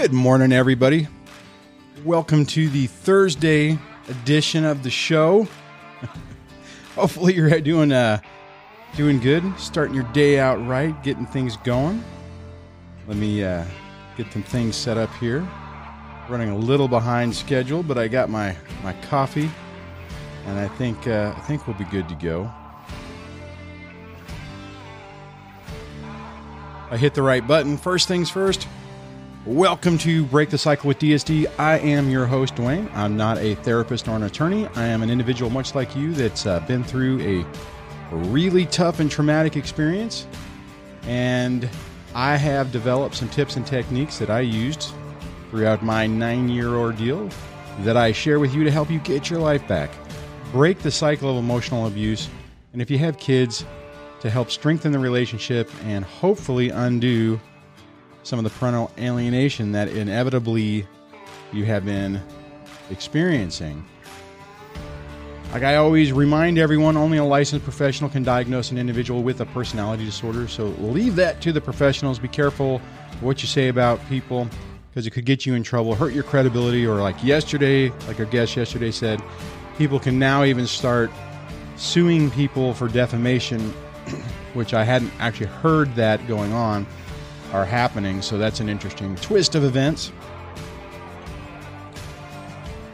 Good morning, everybody. Welcome to the Thursday edition of the show. Hopefully you're doing good, starting your day out right, getting things going. Let me get some things set up here. Running a little behind schedule, but I got my coffee, and I think we'll be good to go. I hit the right button. First things first, welcome to Break the Cycle with DSD. I am your host, Dwayne. I'm not a therapist nor an attorney. I am an individual much like you that's been through a really tough and traumatic experience. And I have developed some tips and techniques that I used throughout my 9-year ordeal that I share with you to help you get your life back. Break the cycle of emotional abuse. And if you have kids, to help strengthen the relationship and hopefully undo some of the parental alienation that inevitably you have been experiencing. Like I always remind everyone, only a licensed professional can diagnose an individual with a personality disorder, so leave that to the professionals. Be careful what you say about people, because it could get you in trouble, hurt your credibility, or like our guest yesterday said, people can now even start suing people for defamation, which I hadn't actually heard that going on or happening, so that's an interesting twist of events.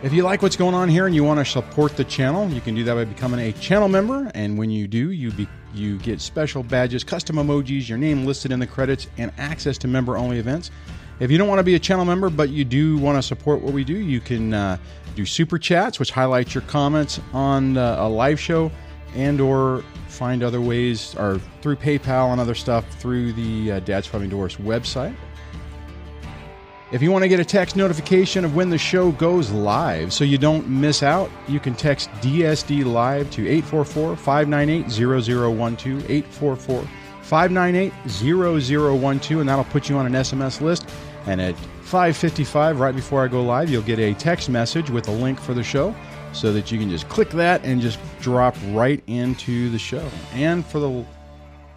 If you like what's going on here and you want to support the channel, you can do that by becoming a channel member, and when you do, you get special badges, custom emojis, your name listed in the credits, and access to member-only events. If you don't want to be a channel member, but you do want to support what we do, you can do super chats, which highlights your comments on a live show, and or find other ways or through PayPal and other stuff through the Dad's Loving Doors website. If you want to get a text notification of when the show goes live so you don't miss out, you can text DSD Live to 844-598-0012, 844-598-0012, and that'll put you on an SMS list. And at 5:55, right before I go live, you'll get a text message with a link for the show, so that you can just click that and just drop right into the show. And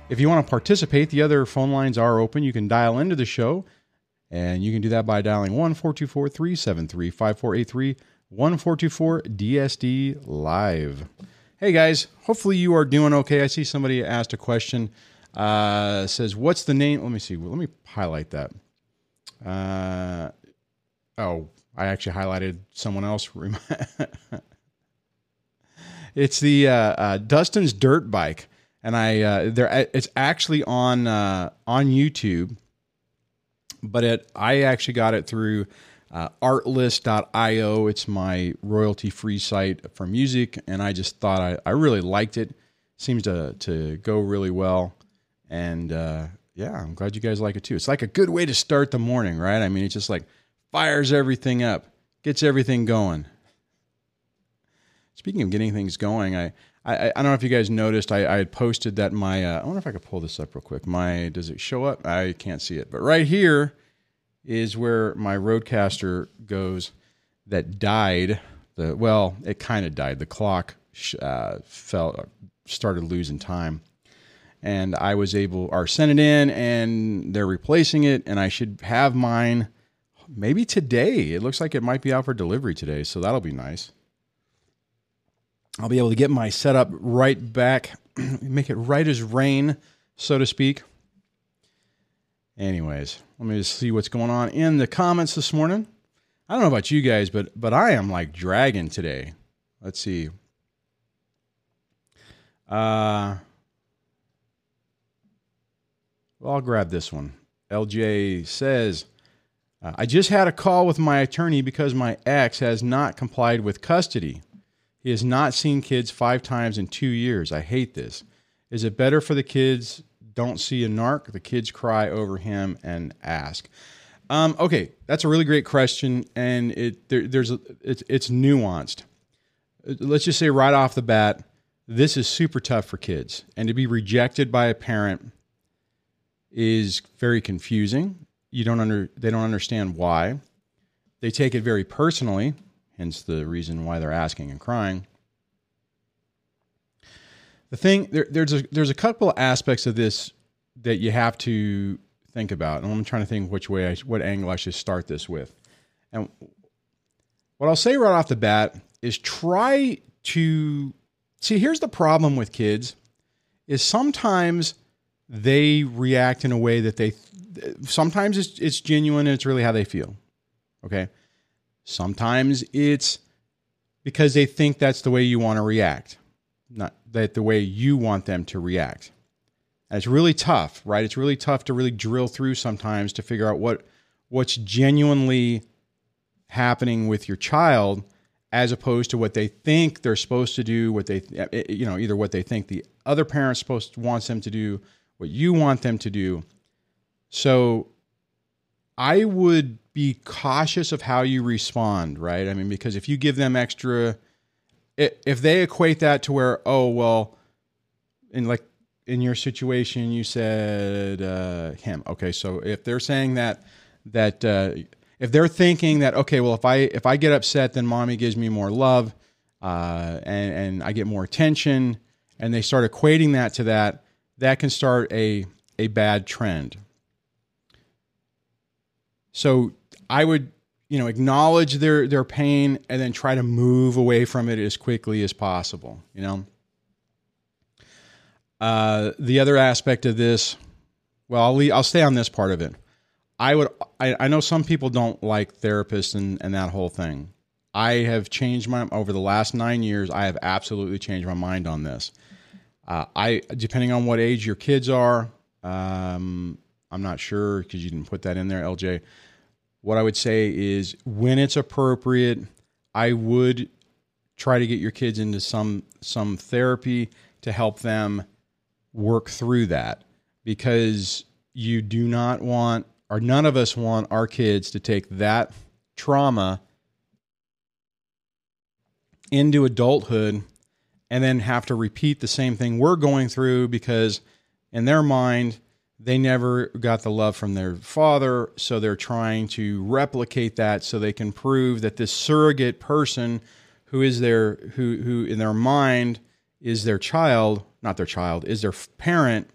if you want to participate, the other phone lines are open. You can dial into the show, and you can do that by dialing 1-424-373-5483, 1-424-DSD-LIVE. Hey, guys, hopefully you are doing okay. I see somebody asked a question. Says, what's the name? Let me see. Let me highlight that. I actually highlighted someone else. It's the Dustin's Dirt Bike, and it's actually on YouTube, but I actually got it through artlist.io. It's my royalty-free site for music, and I just thought I really liked it. Seems to go really well, and yeah, I'm glad you guys like it too. It's like a good way to start the morning, right? I mean, it's just like fires everything up, gets everything going. Speaking of getting things going, I don't know if you guys noticed, I had posted that my, I wonder if I could pull this up real quick. Does it show up? I can't see it. But right here is where my Roadcaster goes that died. It kind of died. The clock started losing time. And I was sent it in, and they're replacing it, and I should have mine maybe today. It looks like it might be out for delivery today, so that'll be nice. I'll be able to get my setup right back, make it right as rain, so to speak. Anyways, let me just see what's going on in the comments this morning. I don't know about you guys, but I am like dragging today. Let's see. I'll grab this one. LJ says, I just had a call with my attorney because my ex has not complied with custody. He has not seen kids 5 times in 2 years. I hate this. Is it better for the kids don't see a narc? The kids cry over him and ask. Okay, that's a really great question, and it's nuanced. Let's just say right off the bat, this is super tough for kids, and to be rejected by a parent is very confusing. They don't understand why. They take it very personally, hence the reason why they're asking and crying. There's a couple of aspects of this that you have to think about. And I'm trying to think which way, what angle I should start this with. And what I'll say right off the bat is try to see, here's the problem with kids is sometimes they react in a way that they, sometimes it's genuine and it's really how they feel. Okay. Sometimes it's because they think that's the way you want to react, not that the way you want them to react. And it's really tough, right? It's really tough to really drill through sometimes to figure out what's genuinely happening with your child as opposed to what they think they're supposed to do, what they, you know, either what they think the other parent's supposed to wants them to do, what you want them to do. So I would be cautious of how you respond, right? I mean, because if you give them extra, if they equate that to where, oh, well, and like in your situation, you said him. Okay. So if they're saying that if they're thinking that, okay, well, if I get upset, then mommy gives me more love and I get more attention, and they start equating that to that, that can start a bad trend. So I would, you know, acknowledge their pain and then try to move away from it as quickly as possible, you know. The other aspect of this, well, I'll stay on this part of it. I know some people don't like therapists and that whole thing. I have changed over the last 9 years, I have absolutely changed my mind on this. Depending on what age your kids are, I'm not sure because you didn't put that in there, LJ. What I would say is when it's appropriate, I would try to get your kids into some therapy to help them work through that, because you do not want, or none of us want our kids to take that trauma into adulthood and then have to repeat the same thing we're going through, because in their mind, they never got the love from their father. So they're trying to replicate that so they can prove that this surrogate person who is their, who in their mind is their child, not their child, is their parent.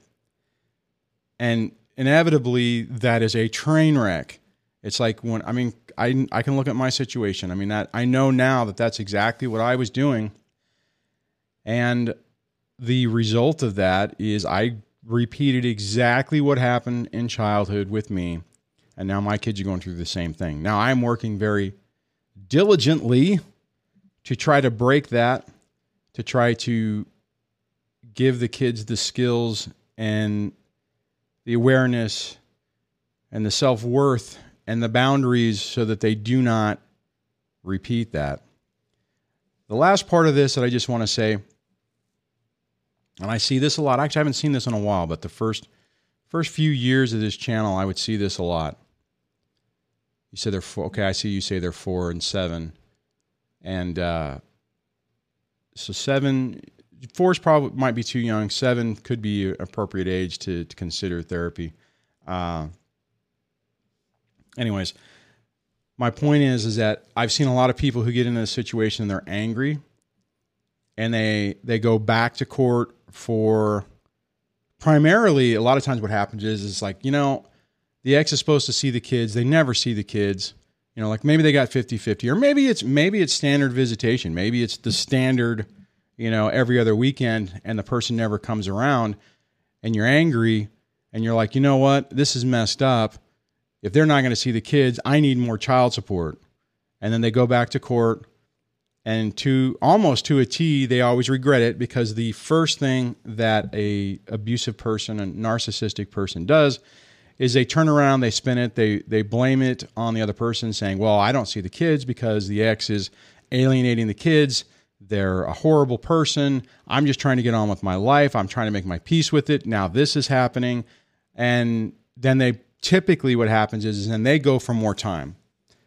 And inevitably that is a train wreck. It's like when, I mean, I can look at my situation. I mean, that I know now that that's exactly what I was doing. And the result of that is I repeated exactly what happened in childhood with me. And now my kids are going through the same thing. Now I'm working very diligently to try to break that, to try to give the kids the skills and the awareness and the self-worth and the boundaries so that they do not repeat that. The last part of this that I just want to say, and I see this a lot, actually I haven't seen this in a while, but the first few years of this channel, I would see this a lot. You said they're four. Okay, I see you say they're 4 and 7. And so 7, 4 is probably might be too young. 7 could be an appropriate age to consider therapy. Anyways, my point is that I've seen a lot of people who get into this situation and they're angry, and they go back to court for primarily, a lot of times what happens is it's like, you know, the ex is supposed to see the kids. They never see the kids. You know, like maybe they got 50-50, or maybe it's standard visitation. Maybe it's the standard, you know, every other weekend, and the person never comes around, and you're angry and you're like, you know what, this is messed up. If they're not going to see the kids, I need more child support. And then they go back to court, and to almost to a T, they always regret it, because the first thing that a abusive person, a narcissistic person does is they turn around, they spin it, they blame it on the other person, saying, well, I don't see the kids because the ex is alienating the kids. They're a horrible person. I'm just trying to get on with my life. I'm trying to make my peace with it. Now this is happening. And then they typically what happens is then they go for more time,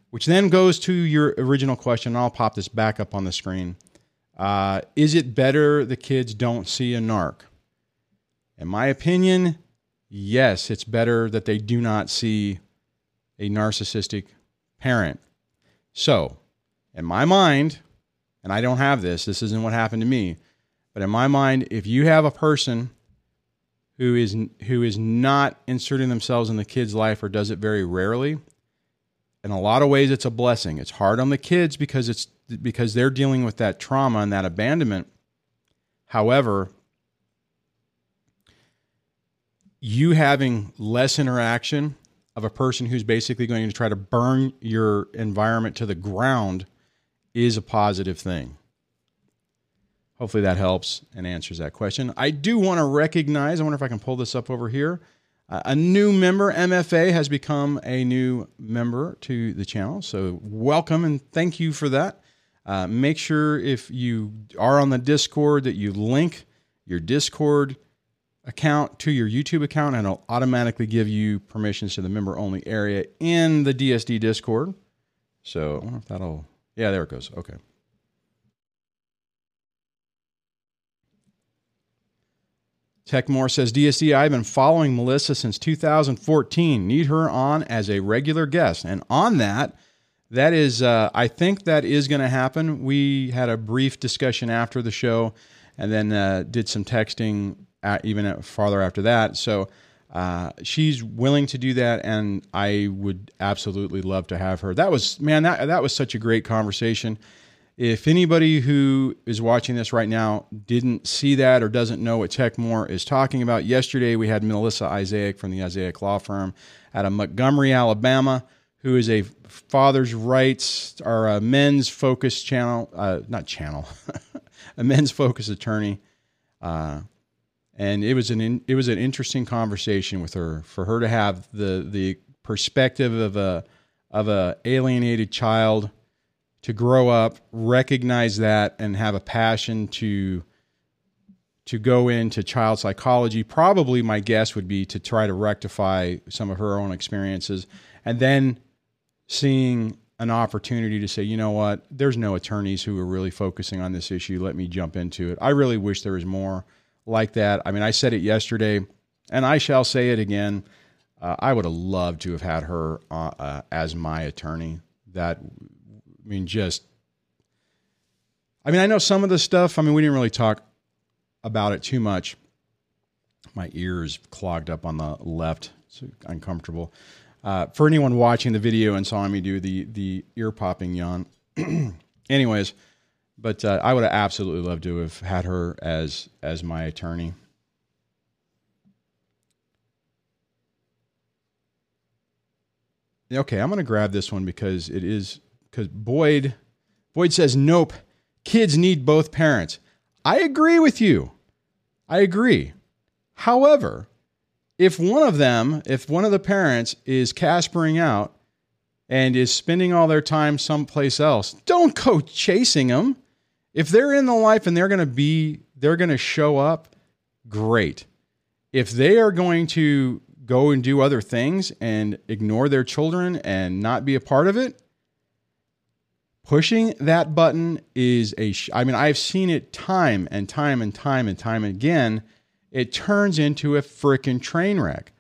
which then goes to your original question. I'll pop this back up on the screen. Is it better the kids don't see a narc? In my opinion, yes, it's better that they do not see a narcissistic parent. So in my mind, and I don't have this, this isn't what happened to me, but in my mind, if you have a person who is not inserting themselves in the kid's life or does it very rarely. In a lot of ways, it's a blessing. It's hard on the kids because they're dealing with that trauma and that abandonment. However, you having less interaction of a person who's basically going to try to burn your environment to the ground is a positive thing. Hopefully that helps and answers that question. I do want to recognize, I wonder if I can pull this up over here. A new member, MFA, has become a new member to the channel. So welcome and thank you for that. Make sure if you are on the Discord that you link your Discord account to your YouTube account, and it'll automatically give you permissions to the member-only area in the DSD Discord. So I wonder if that'll... Yeah, there it goes. Okay. Techmore says, DSD, I've been following Melissa since 2014. Need her on as a regular guest. And on that is, I think that is going to happen. We had a brief discussion after the show and then did some texting even farther after that. So she's willing to do that, and I would absolutely love to have her. That was, man, that was such a great conversation. If anybody who is watching this right now didn't see that or doesn't know what Techmore is talking about, yesterday we had Melissa Isaac from the Isaac Law Firm out of Montgomery, Alabama, who is a father's rights or a men's focused channel, a men's focused attorney. And it was an interesting conversation with her, for her to have the perspective of a alienated child, to grow up, recognize that, and have a passion to go into child psychology. Probably my guess would be to try to rectify some of her own experiences, and then seeing an opportunity to say, you know what, there's no attorneys who are really focusing on this issue. Let me jump into it. I really wish there was more like that. I mean, I said it yesterday, and I shall say it again. I would have loved to have had her as my attorney. I know some of the stuff, we didn't really talk about it too much. My ears clogged up on the left. It's uncomfortable. For anyone watching the video and saw me do the ear popping yawn. Anyways, but I would have absolutely loved to have had her as my attorney. Okay, I'm going to grab this one because it is... Because Boyd says, nope, kids need both parents. I agree with you. I agree. However, if one of the parents is Caspering out and is spending all their time someplace else, don't go chasing them. If they're in the life and they're going to show up, great. If they are going to go and do other things and ignore their children and not be a part of it, pushing that button is I've seen it time and time again. It turns into a freaking train wreck.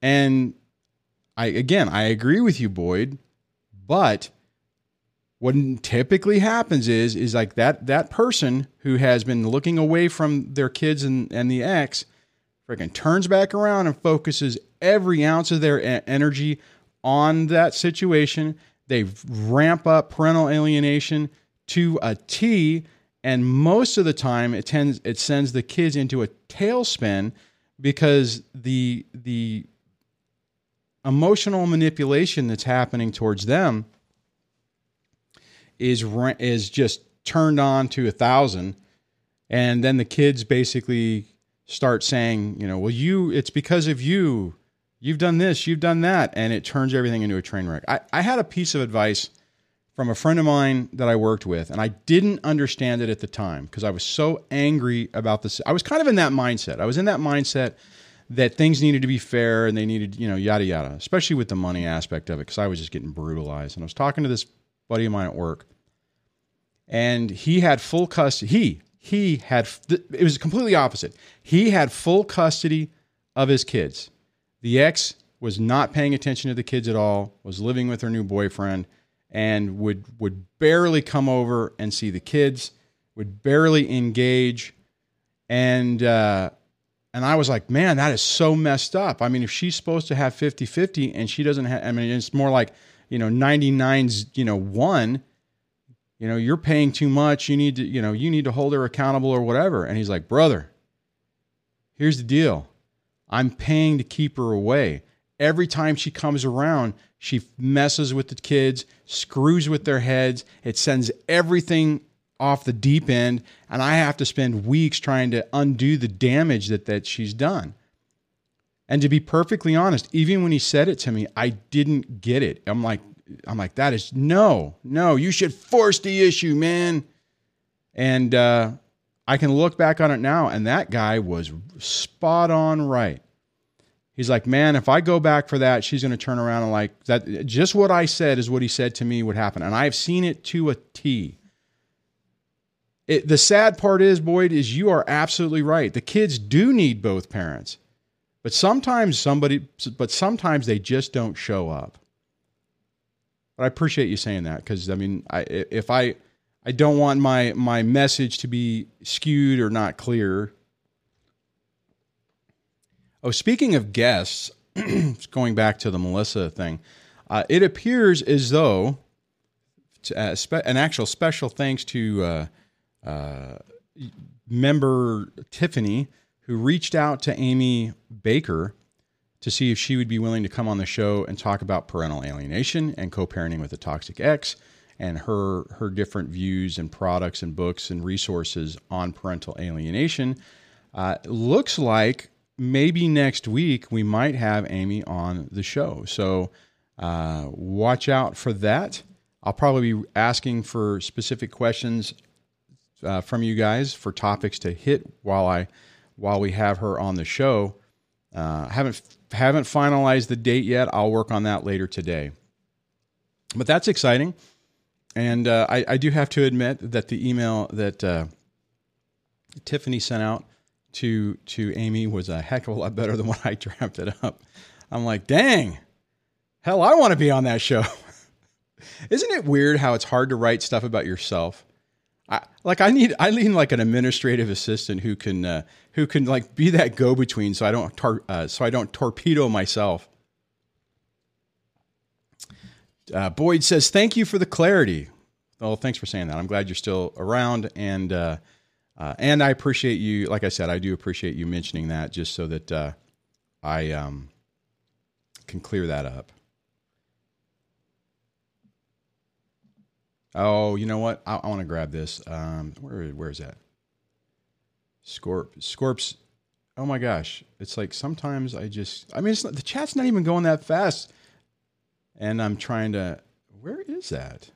And I agree with you, Boyd, but what typically happens is like that person who has been looking away from their kids and the ex freaking turns back around and focuses every ounce of their energy on that situation. They ramp up parental alienation to a T, and most of the time it sends the kids into a tailspin, because the emotional manipulation that's happening towards them is just turned on to 1,000, and then the kids basically start saying, well, it's because of you. You've done this, you've done that, and it turns everything into a train wreck. I had a piece of advice from a friend of mine that I worked with, and I didn't understand it at the time because I was so angry about this. I was kind of in that mindset. I was in that mindset that things needed to be fair and they needed, yada, yada, especially with the money aspect of it, because I was just getting brutalized. And I was talking to this buddy of mine at work, and he had full custody. It was completely opposite. He had full custody of his kids. The ex was not paying attention to the kids at all, was living with her new boyfriend, and would barely come over and see the kids, would barely engage. And And I was like, man, that is so messed up. I mean, if she's supposed to have 50-50 and she doesn't have, I mean, it's more like, you know, 99's, you know, one, you know, you're paying too much. You need to, you know, you need to hold her accountable or whatever. And he's like, brother, here's the deal. I'm paying to keep her away. Every time she comes around, she messes with the kids, screws with their heads. It sends everything off the deep end. And I have to spend weeks trying to undo the damage that she's done. And to be perfectly honest, even when he said it to me, I didn't get it. I'm like, that is no, you should force the issue, man. And, I can look back on it now, and that guy was spot on right. He's like, man, if I go back for that, she's going to turn around and like that. Just what I said is what he said to me would happen. And I've seen it to a T. The sad part is, Boyd, is you are absolutely right. The kids do need both parents, but sometimes they just don't show up. But I appreciate you saying that, because I mean, I don't want my message to be skewed or not clear. Oh, speaking of guests, going back to the Melissa thing, it appears as though an actual special thanks to member Tiffany, who reached out to Amy Baker to see if she would be willing to come on the show and talk about parental alienation and co-parenting with a toxic ex, and her different views and products and books and resources on parental alienation. Looks like maybe next week we might have Amy on the show. So watch out for that. I'll probably be asking for specific questions from you guys for topics to hit while we have her on the show. Haven't finalized the date yet. I'll work on that later today. But that's exciting. And I do have to admit that the email that Tiffany sent out to Amy was a heck of a lot better than when I drafted up. I'm like, dang, hell, I want to be on that show. Isn't it weird how it's hard to write stuff about yourself? I need like an administrative assistant who can like be that go-between, so I don't torpedo myself. Boyd says, thank you for the clarity. Well, thanks for saying that. I'm glad you're still around. And I appreciate you. Like I said, I do appreciate you mentioning that, just so that I can clear that up. Oh, you know what? I want to grab this. Where is that? Scorps. Oh my gosh. It's like, sometimes the chat's not even going that fast. And I'm trying to, where is that?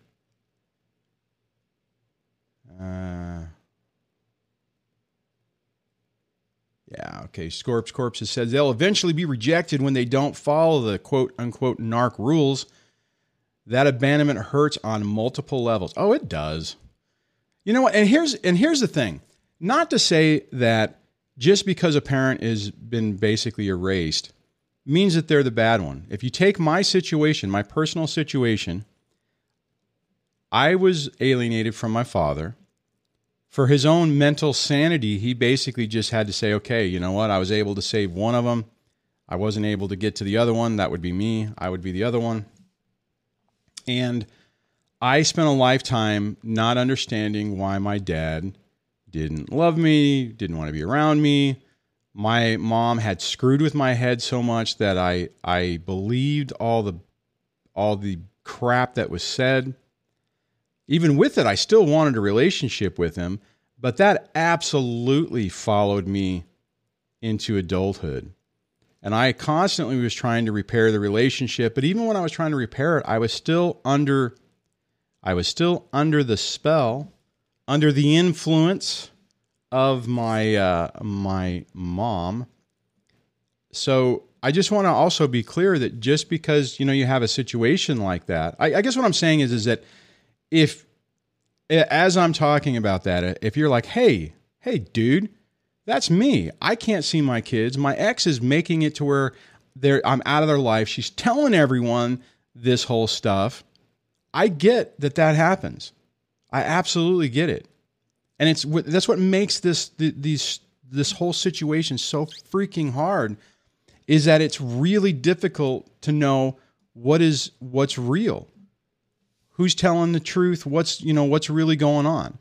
Yeah, okay. Scorps says they'll eventually be rejected when they don't follow the quote unquote narc rules. That abandonment hurts on multiple levels. Oh, it does. You know what? And here's the thing. Not to say that just because a parent has been basically erased means that they're the bad one. If you take my situation, my personal situation, I was alienated from my father. For his own mental sanity, he basically just had to say, okay, you know what? I was able to save one of them. I wasn't able to get to the other one. That would be me. I would be the other one. And I spent a lifetime not understanding why my dad didn't love me, didn't want to be around me. My mom had screwed with my head so much that I believed all the crap that was said. Even with it, I still wanted a relationship with him, but that absolutely followed me into adulthood. And I constantly was trying to repair the relationship, but even when I was trying to repair it, I was still under the spell, under the influence of my mom. So I just want to also be clear that just because, you know, you have a situation like that, I guess what I'm saying is that if, as I'm talking about that, if you're like, hey dude, that's me. I can't see my kids. My ex is making it to where I'm out of their life. She's telling everyone this whole stuff. I get that happens. I absolutely get it. And that's what makes this, th- these this whole situation so freaking hard is that it's really difficult to know what's real, who's telling the truth, what's really going on.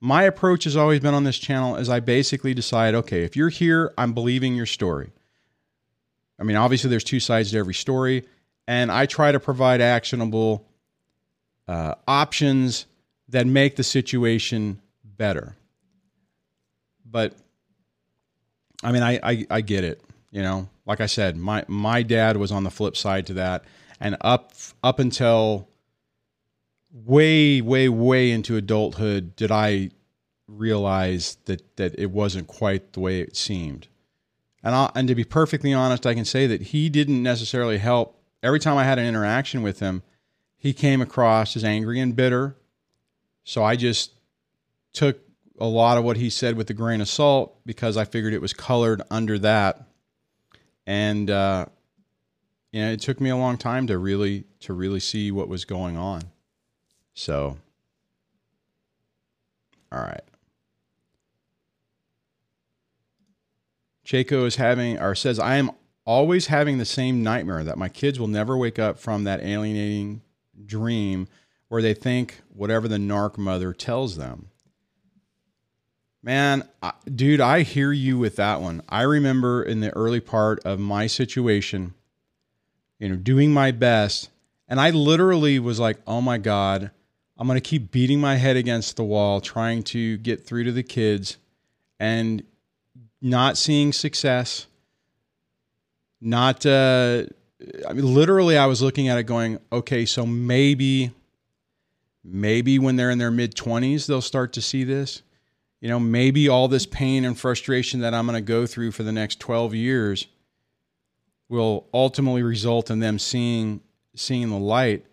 My approach has always been on this channel is I basically decide, okay, if you're here, I'm believing your story. I mean, obviously there's two sides to every story, and I try to provide actionable options that make the situation better. But I mean, I get it, you know, like I said, my dad was on the flip side to that, and up until way, way, way into adulthood did I realize that it wasn't quite the way it seemed. And to be perfectly honest, I can say that he didn't necessarily help. Every time I had an interaction with him, he came across as angry and bitter. So I just took a lot of what he said with a grain of salt because I figured it was colored under that. And, you know, it took me a long time to really see what was going on. So, all right. Chaco is having, or says, I am always having the same nightmare that my kids will never wake up from that alienating dream where they think whatever the narc mother tells them. Man, dude, I hear you with that one. I remember in the early part of my situation, you know, doing my best, and I literally was like, oh my God, I'm going to keep beating my head against the wall, trying to get through to the kids, and not seeing success, I mean, literally I was looking at it going, okay, so maybe when they're in their mid 20s, they'll start to see this, you know, maybe all this pain and frustration that I'm going to go through for the next 12 years will ultimately result in them seeing the light.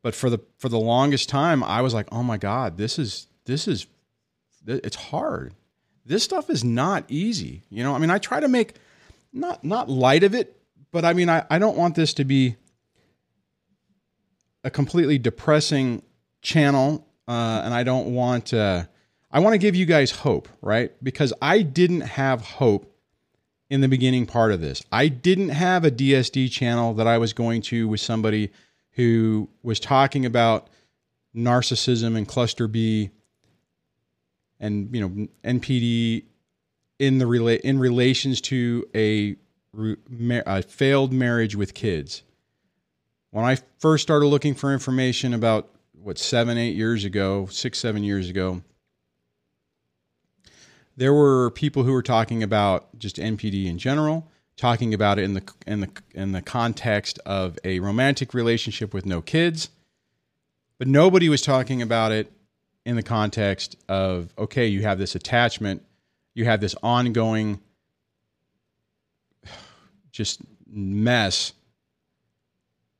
But for the longest time, I was like, oh my God, it's hard. This stuff is not easy. You know, I mean, I try to make not light of it, but I mean, I don't want this to be a completely depressing channel. And I don't want, I want to give you guys hope, right? Because I didn't have hope in the beginning part of this. I didn't have a DSD channel that I was going to with somebody who was talking about narcissism and cluster B and, you know, NPD in relations to a failed marriage with kids. When I first started looking for information about 6-7 years ago, there were people who were talking about just NPD in general, talking about it in the context of a romantic relationship with no kids, but nobody was talking about it in the context of, okay, you have this attachment, you have this ongoing just mess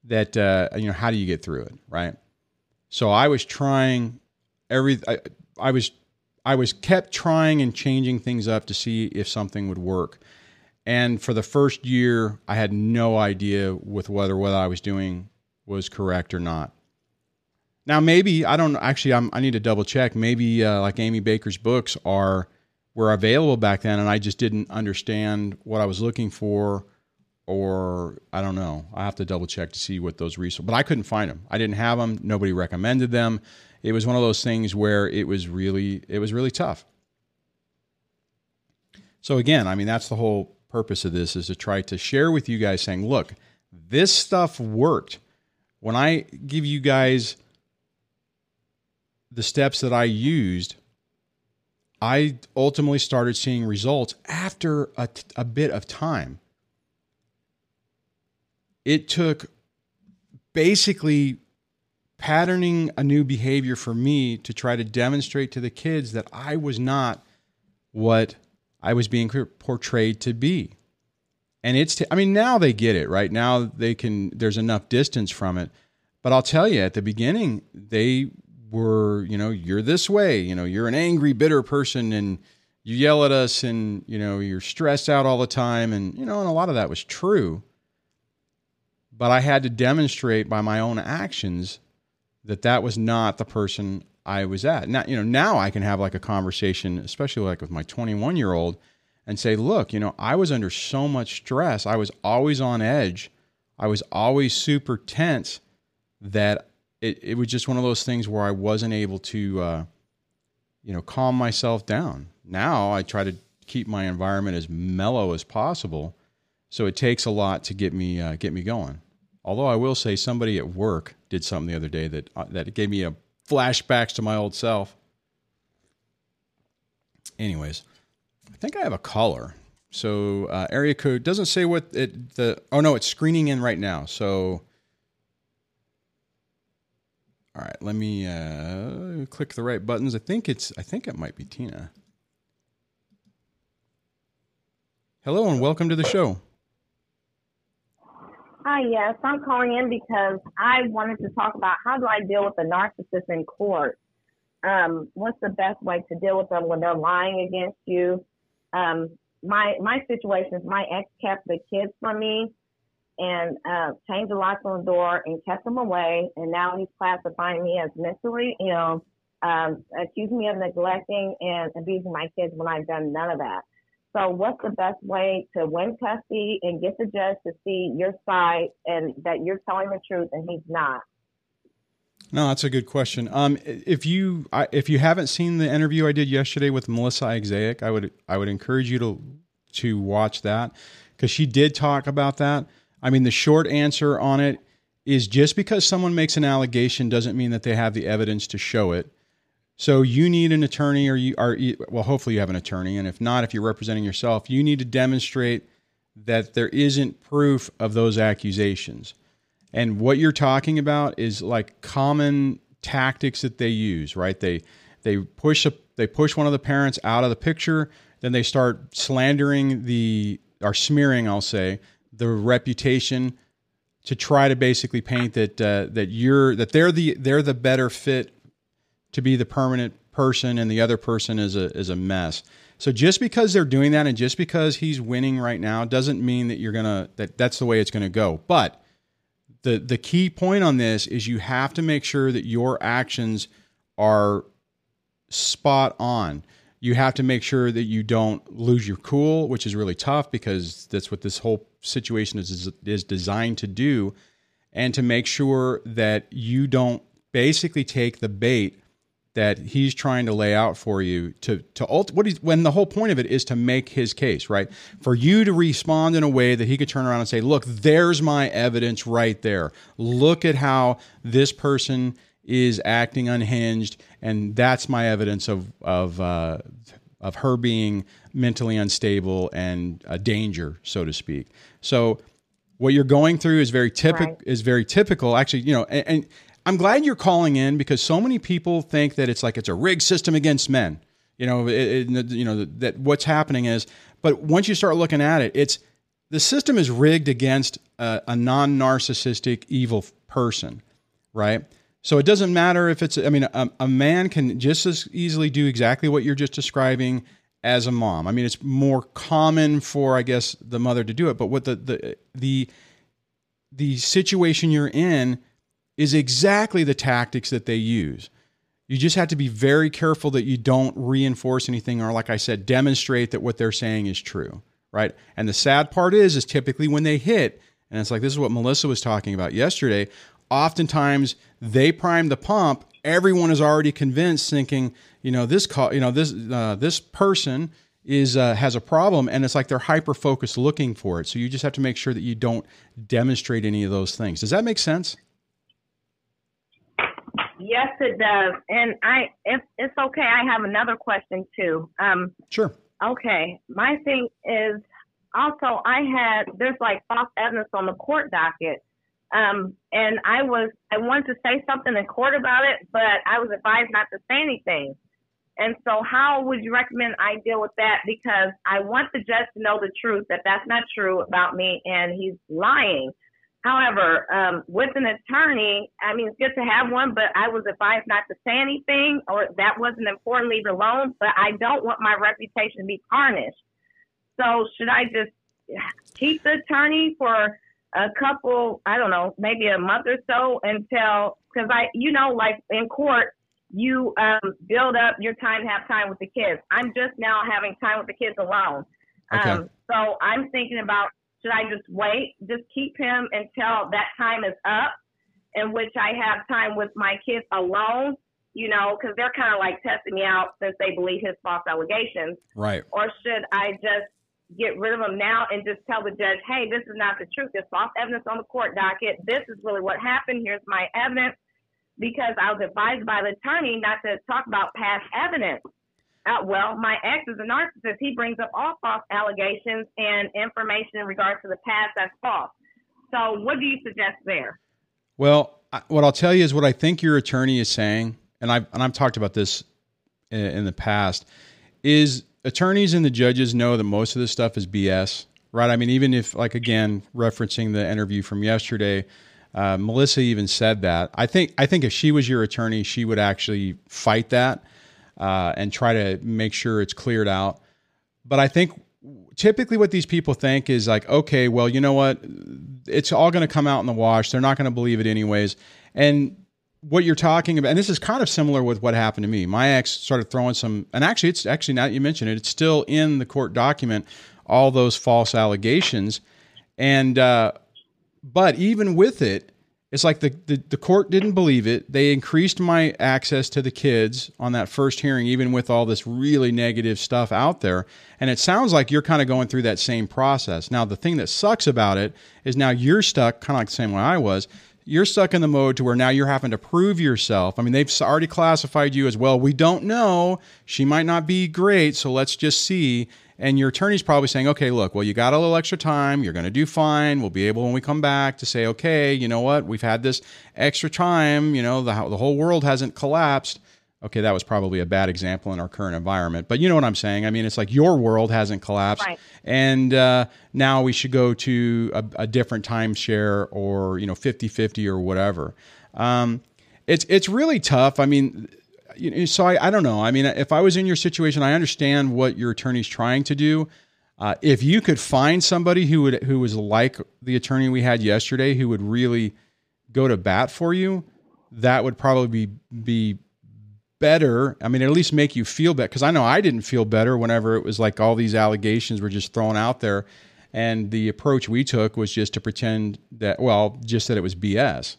that, you know, how do you get through it? Right. So I was trying I was kept trying and changing things up to see if something would work. And for the first year, I had no idea with whether I was doing was correct or not. Now, maybe, I don't actually, I need to double check. Maybe like Amy Baker's books were available back then, and I just didn't understand what I was looking for, or I don't know. I have to double check to see what those resources, but I couldn't find them. I didn't have them. Nobody recommended them. It was one of those things where it was really tough. So again, I mean, that's the whole purpose of this, is to try to share with you guys saying, look, this stuff worked. When I give you guys the steps that I used, I ultimately started seeing results after a bit of time. It took basically patterning a new behavior for me to try to demonstrate to the kids that I was not what I was being portrayed to be. And I mean, now they get it, right? Now there's enough distance from it. But I'll tell you, at the beginning, they were, you know, you're this way, you know, you're an angry, bitter person, and you yell at us, and, you know, you're stressed out all the time. And, you know, and a lot of that was true. But I had to demonstrate by my own actions that was not the person I was at. Now, you know, now I can have like a conversation, especially like with my 21-year-old, and say, look, you know, I was under so much stress. I was always on edge. I was always super tense that it was just one of those things where I wasn't able to, you know, calm myself down. Now I try to keep my environment as mellow as possible. So it takes a lot to get me going. Although I will say somebody at work did something the other day that, that gave me a flashbacks to my old self. Anyways, I think I have a caller. So area code doesn't say what it, oh no, it's screening in right now. So, all right, let me click the right buttons. I think it might be Tina. Hello and welcome to the show. Hi, yes, I'm calling in because I wanted to talk about how do I deal with a narcissist in court? What's the best way to deal with them when they're lying against you? My situation is my ex kept the kids from me and changed the locks on the door and kept them away. And now he's classifying me as mentally ill, accusing me of neglecting and abusing my kids when I've done none of that. So what's the best way to win custody and get the judge to see your side and that you're telling the truth and he's not? No, that's a good question. If you haven't seen the interview I did yesterday with Melissa Isaac, I would encourage you to watch that because she did talk about that. I mean, the short answer on it is just because someone makes an allegation doesn't mean that they have the evidence to show it. So you need an attorney or you are, well, hopefully you have an attorney. And if not, if you're representing yourself, you need to demonstrate that there isn't proof of those accusations. And what you're talking about is like common tactics that they use, right? They push one of the parents out of the picture. Then they start slandering smearing, I'll say, the reputation to try to basically paint that, they're the better fit to be the permanent person and the other person is a mess. So just because they're doing that and just because he's winning right now doesn't mean that that's the way it's going to go. But the key point on this is you have to make sure that your actions are spot on. You have to make sure that you don't lose your cool, which is really tough because that's what this whole situation is designed to do, and to make sure that you don't basically take the bait that he's trying to lay out for you when the whole point of it is to make his case, right? For you to respond in a way that he could turn around and say, look, there's my evidence right there. Look at how this person is acting unhinged. And that's my evidence of her being mentally unstable and a danger, so to speak. So what you're going through is very typical. Actually, you know, and I'm glad you're calling in because so many people think that it's like it's a rigged system against men. You know, that what's happening is, but once you start looking at it, it's the system is rigged against a non-narcissistic evil person, right? So it doesn't matter if it's, I mean, a man can just as easily do exactly what you're just describing as a mom. I mean, it's more common for, I guess, the mother to do it, but what the situation you're in is exactly the tactics that they use. You just have to be very careful that you don't reinforce anything or, like I said, demonstrate that what they're saying is true, right? And the sad part is typically when they hit, and it's like this is what Melissa was talking about yesterday, oftentimes they prime the pump. Everyone is already convinced, thinking, you know, this person has a problem, and it's like they're hyper-focused looking for it. So you just have to make sure that you don't demonstrate any of those things. Does that make sense? Yes, it does. And if it's okay, I have another question too. Sure. Okay. My thing is also there's like false evidence on the court docket. And I wanted to say something in court about it, but I was advised not to say anything. And so how would you recommend I deal with that? Because I want the judge to know the truth, that that's not true about me and he's lying. However, with an attorney, I mean, it's good to have one, but I was advised not to say anything, or that wasn't important, leave it alone, but I don't want my reputation to be tarnished. So should I just keep the attorney for a couple, I don't know, maybe a month or so until, because like in court, you build up your time to have time with the kids. I'm just now having time with the kids alone. Okay. So I'm thinking about, should I just wait, just keep him until that time is up, in which I have time with my kids alone, you know, because they're kind of like testing me out since they believe his false allegations. Right. Or should I just get rid of him now and just tell the judge, hey, this is not the truth. There's false evidence on the court docket. This is really what happened. Here's my evidence. Because I was advised by the attorney not to talk about past evidence. Well, my ex is a narcissist. He brings up all false allegations and information in regards to the past that's false. So what do you suggest there? Well, what I'll tell you is what I think your attorney is saying, and I've talked about this in the past, is attorneys and the judges know that most of this stuff is BS, right? I mean, even if, like, again, referencing the interview from yesterday, Melissa even said that. I think if she was your attorney, she would actually fight that and try to make sure it's cleared out. But I think typically what these people think is like, okay, well, you know what? It's all going to come out in the wash. They're not going to believe it anyways. And what you're talking about, and this is kind of similar with what happened to me. My ex started throwing some, and actually it's actually, now that you mention it, it's still in the court document, all those false allegations. And, but even with it, it's like the court didn't believe it. They increased my access to the kids on that first hearing, even with all this really negative stuff out there. And it sounds like you're kind of going through that same process. Now, the thing that sucks about it is now you're stuck, kind of like the same way I was. You're stuck in the mode to where now you're having to prove yourself. I mean, they've already classified you as, well, we don't know. She might not be great, so let's just see. And your attorney's probably saying, okay, look, well, you got a little extra time. You're going to do fine. We'll be able, when we come back, to say, okay, you know what? We've had this extra time. You know, the whole world hasn't collapsed. Okay, that was probably a bad example in our current environment. But you know what I'm saying. I mean, it's like your world hasn't collapsed. Right. And now we should go to a different timeshare, or, you know, 50-50 or whatever. It's really tough. I mean, so I don't know. I mean, if I was in your situation, I understand what your attorney's trying to do. If you could find somebody who was like the attorney we had yesterday, who would really go to bat for you, that would probably be better. I mean, at least make you feel better. Because I know I didn't feel better whenever it was like all these allegations were just thrown out there, and the approach we took was just to pretend that, well, just that it was BS.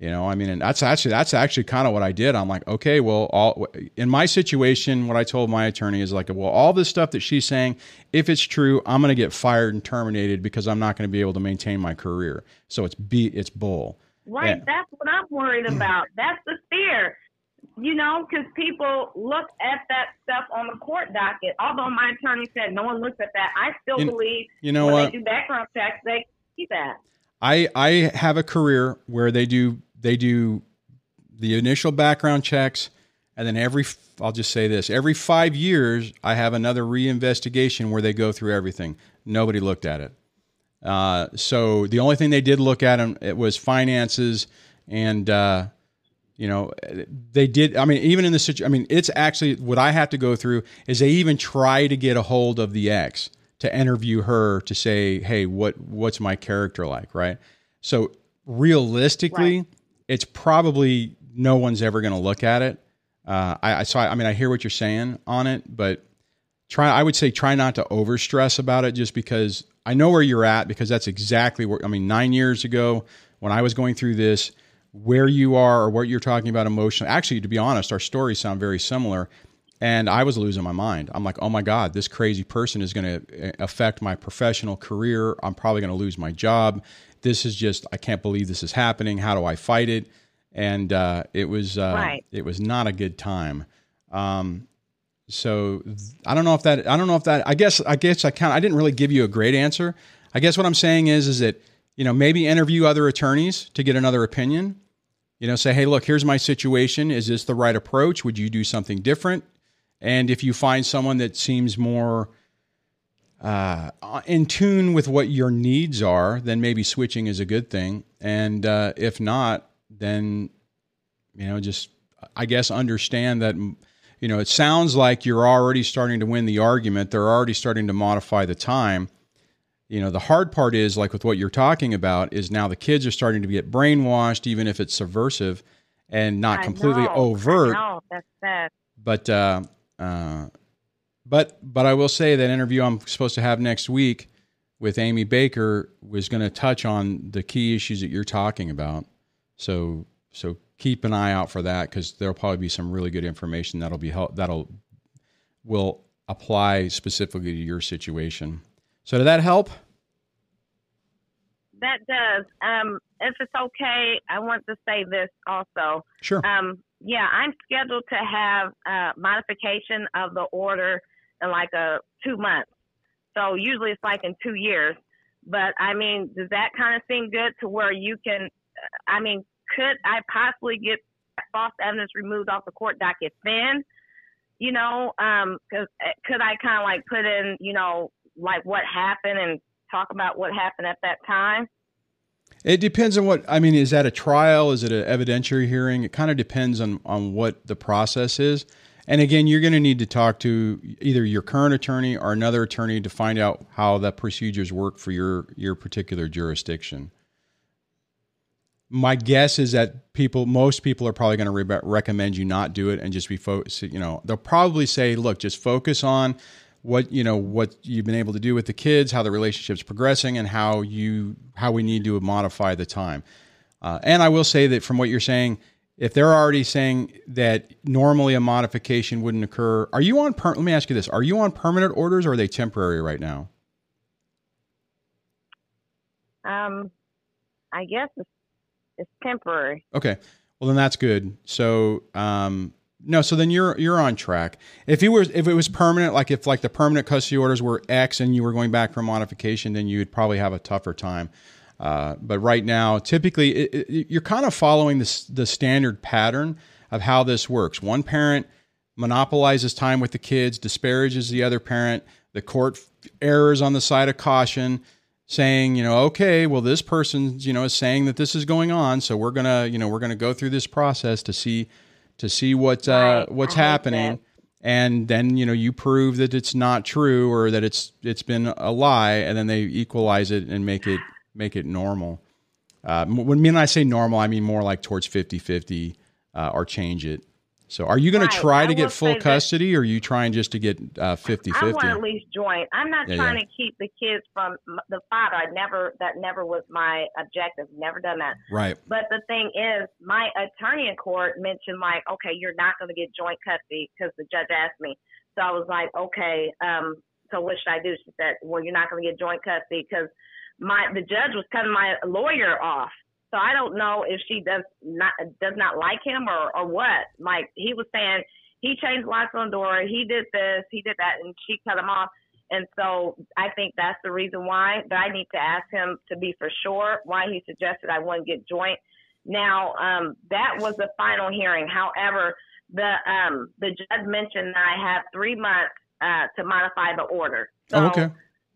You know, I mean, and that's actually kind of what I did. I'm like, okay, well, in my situation, what I told my attorney is like, well, all this stuff that she's saying, if it's true, I'm going to get fired and terminated because I'm not going to be able to maintain my career. So it's bull. Right. And that's what I'm worried about. That's the fear, you know, because people look at that stuff on the court docket. Although my attorney said no one looks at that, I still believe, you know, when they do background checks, they see that. I have a career where they do the initial background checks, and then every 5 years, I have another reinvestigation where they go through everything. Nobody looked at it. So the only thing they did look at it was finances, and, you know, they did. I mean, even in the situation, I mean, it's actually what I have to go through is they even try to get a hold of the ex to interview her to say, hey, what's my character like? Right. So realistically, right, it's probably no one's ever going to look at it. I hear what you're saying on it, but I would say try not to overstress about it, just because I know where you're at, because that's exactly where, I mean, 9 years ago when I was going through this, where you are or what you're talking about emotionally, actually, to be honest, our stories sound very similar. And I was losing my mind. I'm like, oh my God, this crazy person is going to affect my professional career. I'm probably going to lose my job. This is just, I can't believe this is happening. How do I fight it? And it was not a good time. So I don't know if that, I didn't really give you a great answer. I guess what I'm saying is that, you know, maybe interview other attorneys to get another opinion, you know, say, hey, look, here's my situation. Is this the right approach? Would you do something different? And if you find someone that seems more in tune with what your needs are, then maybe switching is a good thing. And if not, then, you know, just, I guess, understand that, you know, it sounds like you're already starting to win the argument. They're already starting to modify the time. You know, the hard part is, like with what you're talking about, is now the kids are starting to get brainwashed, even if it's subversive and not completely overt. That's sad. But But I will say that interview I'm supposed to have next week with Amy Baker was going to touch on the key issues that you're talking about. So keep an eye out for that, because there'll probably be some really good information that'll be will apply specifically to your situation. So did that help? That does. If it's okay, I want to say this also. Sure. Yeah, I'm scheduled to have a modification of the order in like 2 months. So usually it's like in 2 years. But, I mean, does that kind of seem good to where you can, I mean, could I possibly get false evidence removed off the court docket then? You know, could I kind of like put in, you know, like what happened and talk about what happened at that time? It depends on what, I mean, is that a trial? Is it an evidentiary hearing? It kind of depends on what the process is. And again, you're going to need to talk to either your current attorney or another attorney to find out how the procedures work for your particular jurisdiction. My guess is that most people are probably going to recommend you not do it and just be focused. You know, they'll probably say, look, just focus on what you've been able to do with the kids, how the relationship's progressing, and how we need to modify the time. And I will say that from what you're saying, if they're already saying that normally a modification wouldn't occur, are you on let me ask you this: are you on permanent orders, or are they temporary right now? I guess it's temporary. Okay, well then that's good. So, no, so then you're on track. If it was permanent, like the permanent custody orders were X and you were going back for modification, then you would probably have a tougher time. But right now, typically you're kind of following the standard pattern of how this works. One parent monopolizes time with the kids, disparages the other parent. The court errs on the side of caution, saying, you know, okay, well, this person, you know, is saying that this is going on, so we're gonna go through this process to see what's happening. And then, you know, you prove that it's not true or that it's been a lie, and then they equalize it and make it normal. When I say normal, I mean more like towards 50-50 or change it. So are you going to try to get full custody, or are you trying just to get 50-50? I want at least joint. I'm not trying to keep the kids from the father. That never was my objective. Never done that. Right. But the thing is, my attorney in court mentioned like, okay, you're not going to get joint custody because the judge asked me. So I was like, okay, so what should I do? She said, well, you're not going to get joint custody because the judge was cutting my lawyer off. So I don't know if she does not like him or what. Like, he was saying he changed locks on the door, he did this, he did that, and she cut him off. And so I think that's the reason why. But I need to ask him to be for sure why he suggested I wouldn't get joint. Now, that was the final hearing. However, the judge mentioned that I have 3 months to modify the order. So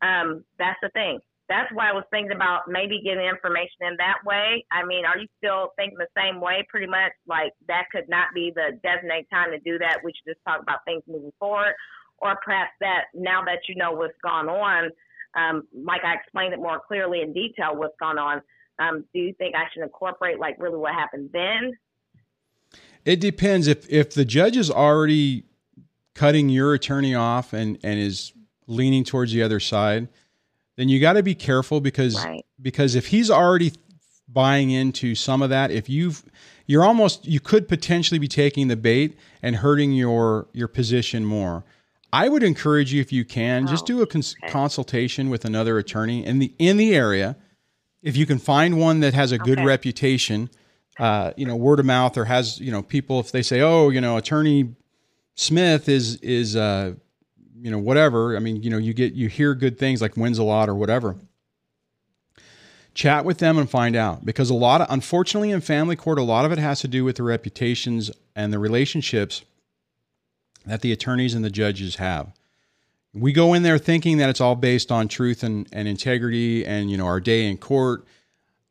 that's the thing. That's why I was thinking about maybe getting information in that way. I mean, are you still thinking the same way, pretty much? Like, that could not be the designated time to do that. We should just talk about things moving forward. Or perhaps that now that you know what's gone on, like I explained it more clearly in detail what's gone on, do you think I should incorporate, like, really what happened then? It depends. If the judge is already cutting your attorney off and is leaning towards the other side, then you got to be careful because if he's already buying into some of that, you could potentially be taking the bait and hurting your position more. I would encourage you, if you can, just do a consultation with another attorney in the area. If you can find one that has a good reputation, you know, word of mouth, or has, you know, people, if they say, oh, you know, Attorney Smith is you know, whatever. I mean, you know, you hear good things like wins a lot or whatever. Chat with them and find out, because unfortunately in family court, a lot of it has to do with the reputations and the relationships that the attorneys and the judges have. We go in there thinking that it's all based on truth and integrity and, you know, our day in court.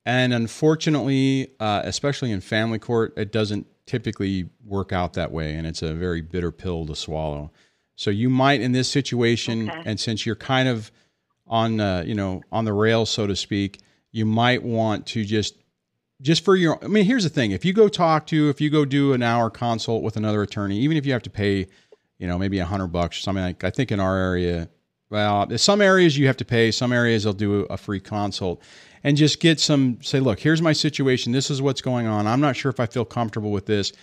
And unfortunately, especially in family court, it doesn't typically work out that way. And it's a very bitter pill to swallow. So you might, in this situation, and since you're kind of on, you know, on the rails, so to speak, you might want to just for your, I mean, here's the thing. If you go do an hour consult with another attorney, even if you have to pay, you know, maybe $100 or something. Like, I think in our area, well, some areas you have to pay, some areas they'll do a free consult, and just get some, say, look, here's my situation. This is what's going on. I'm not sure if I feel comfortable with this.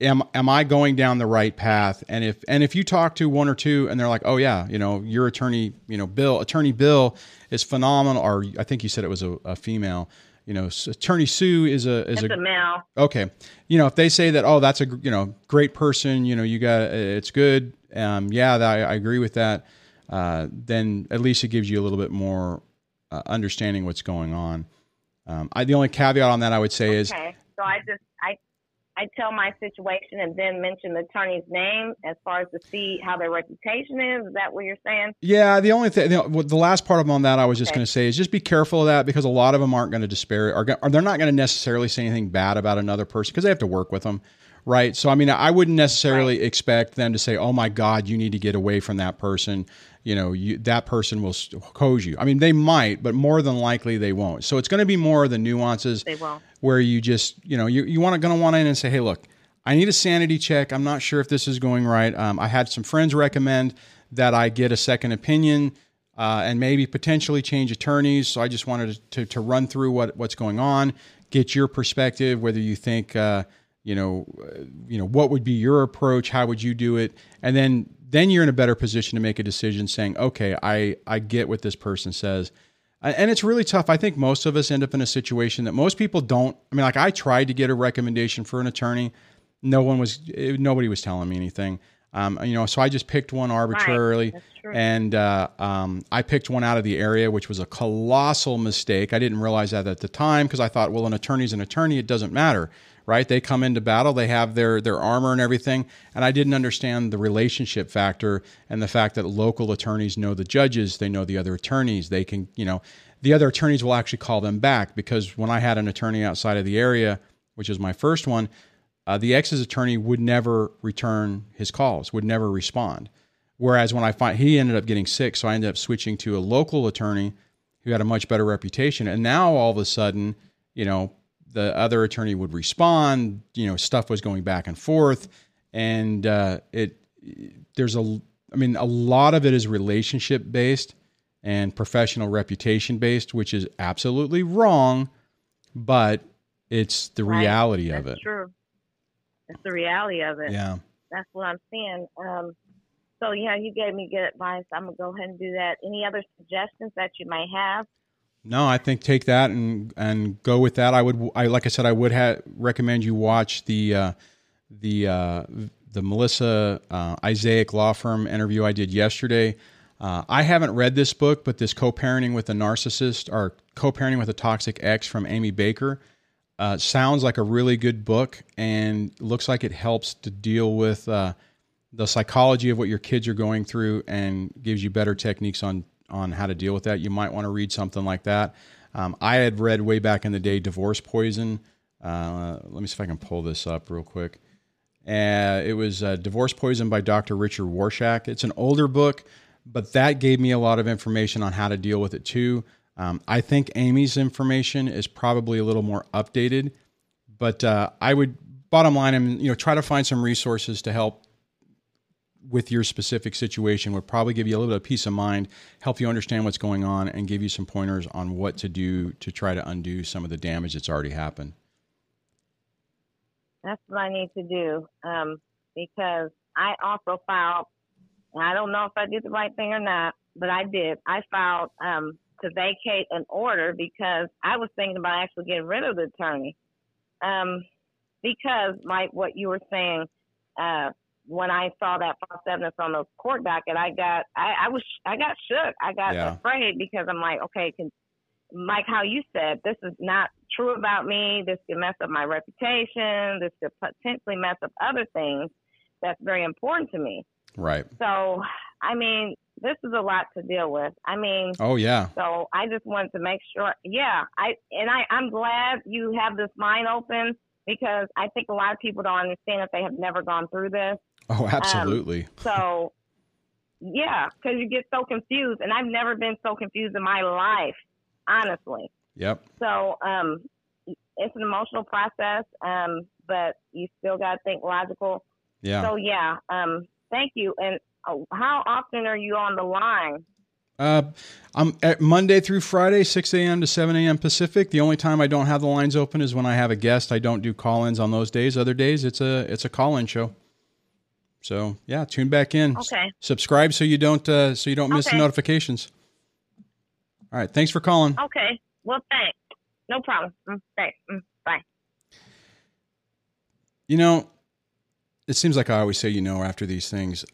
Am I going down the right path? And if you talk to one or two and they're like, oh yeah, you know, your attorney, you know, attorney Bill is phenomenal. Or I think you said it was a female, you know, attorney Sue is a male. Okay. You know, if they say that, oh, that's a, you know, great person, you know, you got, it's good. Yeah, I agree with that. Then at least it gives you a little bit more understanding what's going on. The only caveat on that I would say is, so I tell my situation and then mention the attorney's name as far as to see how their reputation is. Is that what you're saying? Yeah. The only thing, the last part of them on that I was just going to say is just be careful of that, because a lot of them aren't going to they're not going to necessarily say anything bad about another person because they have to work with them. Right. So, I mean, I wouldn't necessarily expect them to say, oh my God, you need to get away from that person. You know, that person will hose you. I mean, they might, but more than likely they won't. So it's going to be more of the nuances where you just, you know, you going to want in and say, hey, look, I need a sanity check. I'm not sure if this is going right. I had some friends recommend that I get a second opinion and maybe potentially change attorneys. So I just wanted to run through what's going on, get your perspective, whether you think, you know, what would be your approach? How would you do it? And then you're in a better position to make a decision saying, okay, I get what this person says. And it's really tough. I think most of us end up in a situation that most people don't. I mean, like, I tried to get a recommendation for an attorney. Nobody was telling me anything. You know, so I just picked one arbitrarily. Right. And I picked one out of the area, which was a colossal mistake. I didn't realize that at the time because I thought, well, an attorney's an attorney. It doesn't matter. Right? They come into battle. They have their armor and everything. And I didn't understand the relationship factor and the fact that local attorneys know the judges. They know the other attorneys. They can, you know, the other attorneys will actually call them back, because when I had an attorney outside of the area, which is my first one, the ex's attorney would never return his calls, would never respond. Whereas when he ended up getting sick, so I ended up switching to a local attorney who had a much better reputation. And now all of a sudden, you know, the other attorney would respond, you know, stuff was going back and forth. And a lot of it is relationship based and professional reputation based, which is absolutely wrong, but it's the reality of it. That's true. It's the reality of it. Yeah. That's what I'm seeing. So, yeah, you gave me good advice. I'm going to go ahead and do that. Any other suggestions that you might have? No, I think take that and go with that. I would recommend you watch the Melissa Isaac Law Firm interview I did yesterday. I haven't read this book, but this co-parenting with a narcissist or co-parenting with a toxic ex from Amy Baker sounds like a really good book, and looks like it helps to deal with the psychology of what your kids are going through and gives you better techniques on how to deal with that. You might want to read something like that. I had read way back in the day, Divorce Poison. Let me see if I can pull this up real quick. It was Divorce Poison by Dr. Richard Warshak. It's an older book, but that gave me a lot of information on how to deal with it too. I think Amy's information is probably a little more updated, but bottom line, you know, try to find some resources to help with your specific situation. Would probably give you a little bit of peace of mind, help you understand what's going on, and give you some pointers on what to do to try to undo some of the damage that's already happened. That's what I need to do, because I also filed, and I don't know if I did the right thing or not, but I did. I filed to vacate an order because I was thinking about actually getting rid of the attorney, because like what you were saying, when I saw that false evidence on the court docket, I got shook. I got afraid, because I'm like, okay, like how you said, this is not true about me. This could mess up my reputation. This could potentially mess up other things that's very important to me. Right. So, I mean, this is a lot to deal with. I mean, oh yeah. So I just wanted to make sure. Yeah. I'm glad you have this mind open, because I think a lot of people don't understand if they have never gone through this. Oh, absolutely. So, yeah, because you get so confused. And I've never been so confused in my life, honestly. Yep. So it's an emotional process, but you still got to think logical. Yeah. So, yeah, thank you. And how often are you on the line? I'm at Monday through Friday, 6 a.m. to 7 a.m. Pacific. The only time I don't have the lines open is when I have a guest. I don't do call-ins on those days. Other days, it's a call-in show. So yeah, tune back in. Okay. Subscribe so you don't miss the notifications. All right. Thanks for calling. Okay. Well, thanks. No problem. Thanks. Bye. You know, it seems like I always say, you know, after these things,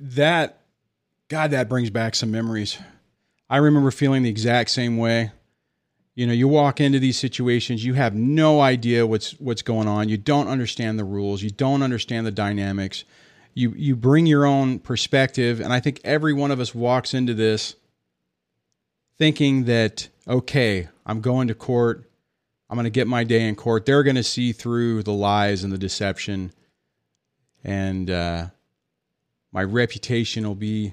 that brings back some memories. I remember feeling the exact same way. You know, you walk into these situations, you have no idea what's going on. You don't understand the rules. You don't understand the dynamics. You bring your own perspective. And I think every one of us walks into this thinking that, okay, I'm going to court. I'm going to get my day in court. They're going to see through the lies and the deception. And my reputation will be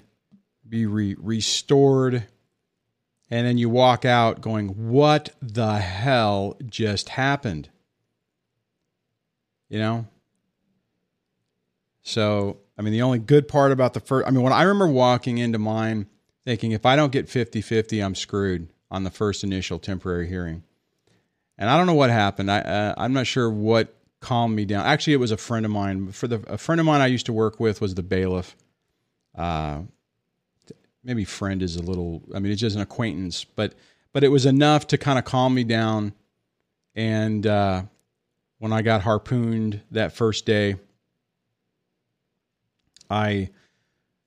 restored. And then you walk out going, what the hell just happened? You know? So, I mean, the only good part about when I remember walking into mine thinking, if I don't get 50-50, I'm screwed on the first initial temporary hearing. And I don't know what happened. I'm not sure what calmed me down. Actually, it was a friend of mine. A friend of mine I used to work with was the bailiff. Maybe friend is it's just an acquaintance, but it was enough to kind of calm me down. And when I got harpooned that first day, I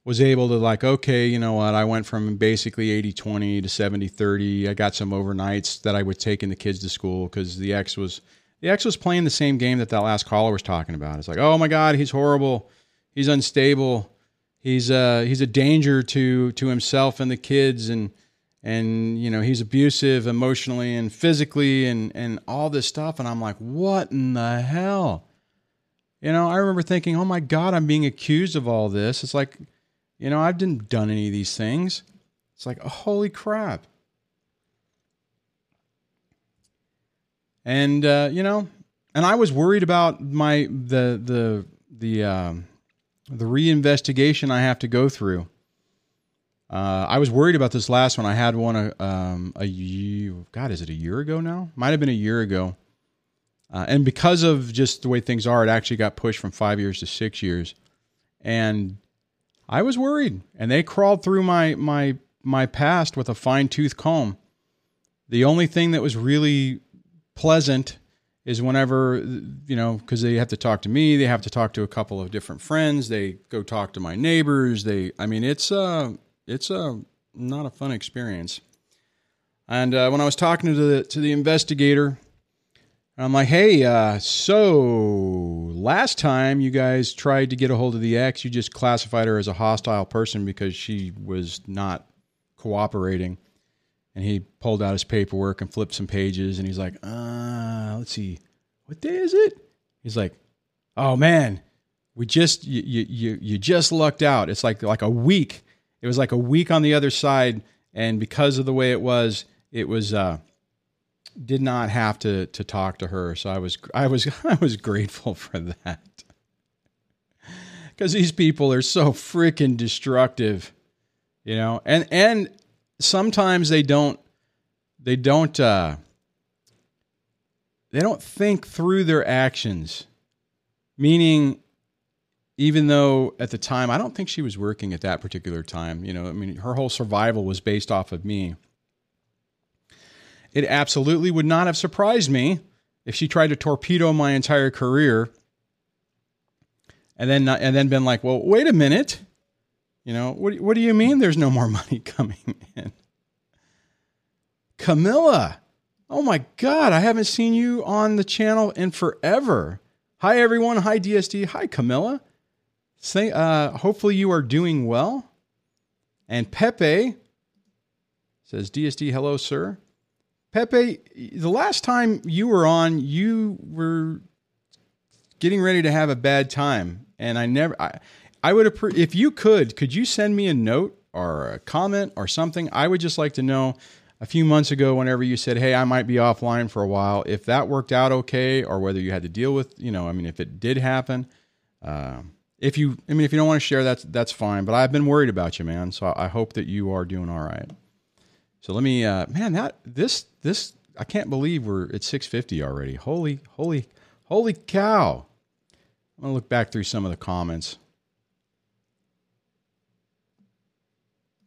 was able to okay, you know what? I went from basically 80-20 to 70-30. I got some overnights that I was taking the kids to school because the ex was playing the same game that last caller was talking about. It's like, oh my God, he's horrible. He's unstable. He's a danger to himself and the kids. And, you know, he's abusive emotionally and physically and all this stuff. And I'm like, what in the hell? You know, I remember thinking, oh my God, I'm being accused of all this. It's like, you know, I didn't done any of these things. It's like, oh, holy crap. And, you know, and I was worried about the reinvestigation I have to go through. I was worried about this last one. I had one, is it a year ago now? Might've been a year ago. And because of just the way things are, it actually got pushed from 5 years to 6 years. And I was worried, and they crawled through my past with a fine-tooth comb. The only thing that was really pleasant is whenever, you know, because they have to talk to me, they have to talk to a couple of different friends, they go talk to my neighbors. It's not a fun experience. And when I was talking to the investigator, I'm like, hey, so last time you guys tried to get a hold of the ex, you just classified her as a hostile person because she was not cooperating. And he pulled out his paperwork and flipped some pages, and he's like, let's see, what day is it? He's like, oh man, you just lucked out. It's like a week. It was like a week on the other side, and because of the way it was did not have to talk to her. So I was grateful for that, because these people are so freaking destructive, you know, and sometimes they don't think through their actions. Meaning, even though at the time, I don't think she was working at that particular time, you know, I mean, her whole survival was based off of me. It absolutely would not have surprised me if she tried to torpedo my entire career and then been like, well, wait a minute. You know, what do you mean there's no more money coming in? Camilla, oh my God, I haven't seen you on the channel in forever. Hi, everyone. Hi, DSD. Hi, Camilla. Say, hopefully you are doing well. And Pepe says, DSD, hello, sir. Pepe, the last time you were on, you were getting ready to have a bad time. And I would, if you could you send me a note or a comment or something? I would just like to know, a few months ago, whenever you said, hey, I might be offline for a while, if that worked out okay, or whether you had to deal with, you know, I mean, if it did happen, If you don't want to share, that's fine. But I've been worried about you, man. So I hope that you are doing all right. So let me, man, this I can't believe we're at 650 already. Holy cow. I'm going to look back through some of the comments.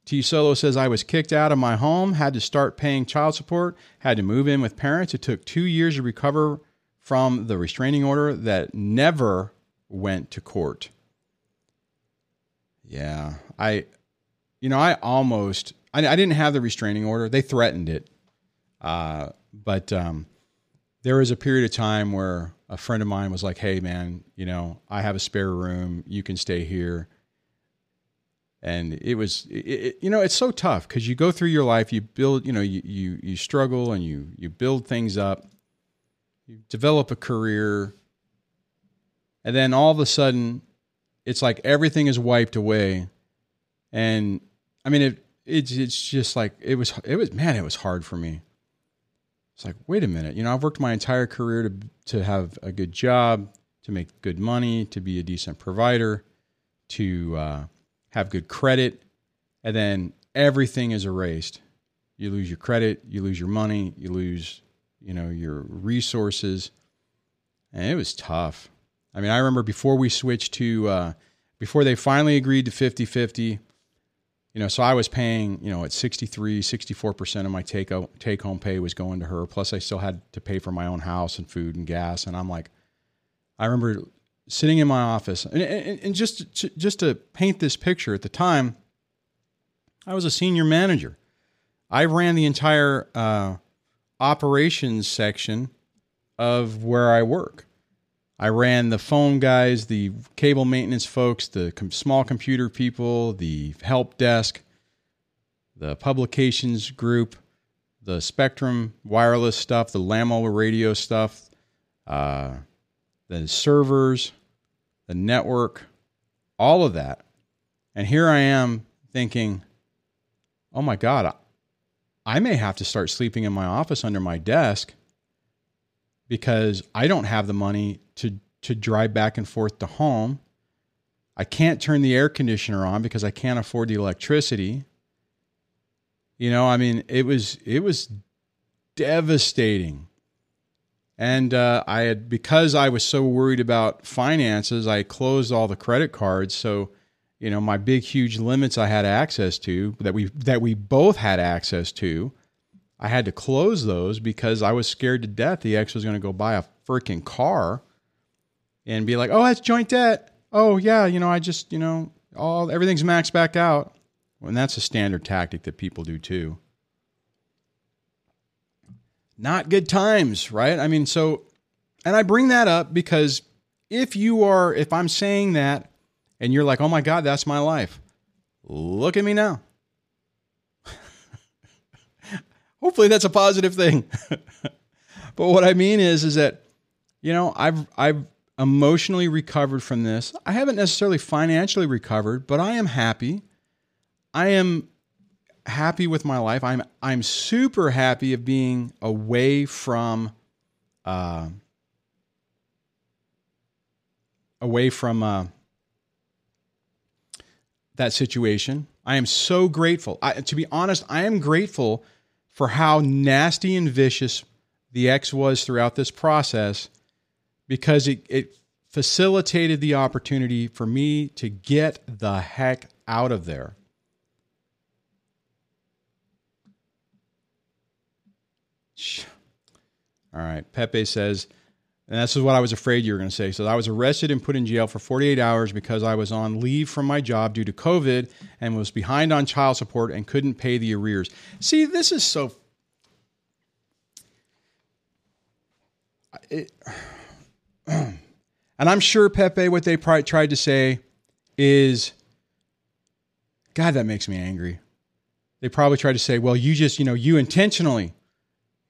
T Solo says, I was kicked out of my home, had to start paying child support, had to move in with parents. It took 2 years to recover from the restraining order that never went to court. Yeah, I didn't have the restraining order. They threatened it. But there was a period of time where a friend of mine was like, hey man, I have a spare room. You can stay here. And it was, it's so tough because you go through your life, you build, you struggle and you build things up, you develop a career. And then all of a sudden it's like everything is wiped away. And I mean, it's just like, it was hard for me. It's like, wait a minute, I've worked my entire career to have a good job, to make good money, to be a decent provider, to have good credit. And then everything is erased. You lose your credit, you lose your money, you lose, your resources. And it was tough. I mean, I remember before we switched to, before they finally agreed to 50-50, so I was paying, at 63, 64% of my take home pay was going to her. Plus I still had to pay for my own house and food and gas. And I'm like, I remember sitting in my office and just to paint this picture at the time, I was a senior manager. I ran the entire, operations section of where I work. I ran the phone guys, the cable maintenance folks, the small computer people, the help desk, the publications group, the Spectrum wireless stuff, the LAMO radio stuff, the servers, the network, all of that. And here I am thinking, oh my God, I may have to start sleeping in my office under my desk because I don't have the money to drive back and forth to home. I can't turn the air conditioner on because I can't afford the electricity. I mean, it was devastating. And because I was so worried about finances, I closed all the credit cards. So, my big, huge limits I had access to that we both had access to, I had to close those because I was scared to death the ex was going to go buy a freaking car and be like, oh, that's joint debt. Oh yeah. I just, everything's maxed back out. And that's a standard tactic that people do too. Not good times, right? I mean, so, and I bring that up because if I'm saying that and you're like, oh my God, that's my life. Look at me now. Hopefully that's a positive thing. But what I mean is that, I've emotionally recovered from this. I haven't necessarily financially recovered, but I am happy. I am happy with my life. I'm super happy of being away from that situation. I am so grateful. To be honest, I am grateful for how nasty and vicious the ex was throughout this process, because it facilitated the opportunity for me to get the heck out of there. All right. Pepe says, and this is what I was afraid you were going to say. So I was arrested and put in jail for 48 hours because I was on leave from my job due to COVID and was behind on child support and couldn't pay the arrears. See, this is so... and I'm sure, Pepe, what they probably tried to say is, God, that makes me angry. They probably tried to say, well, you just, you intentionally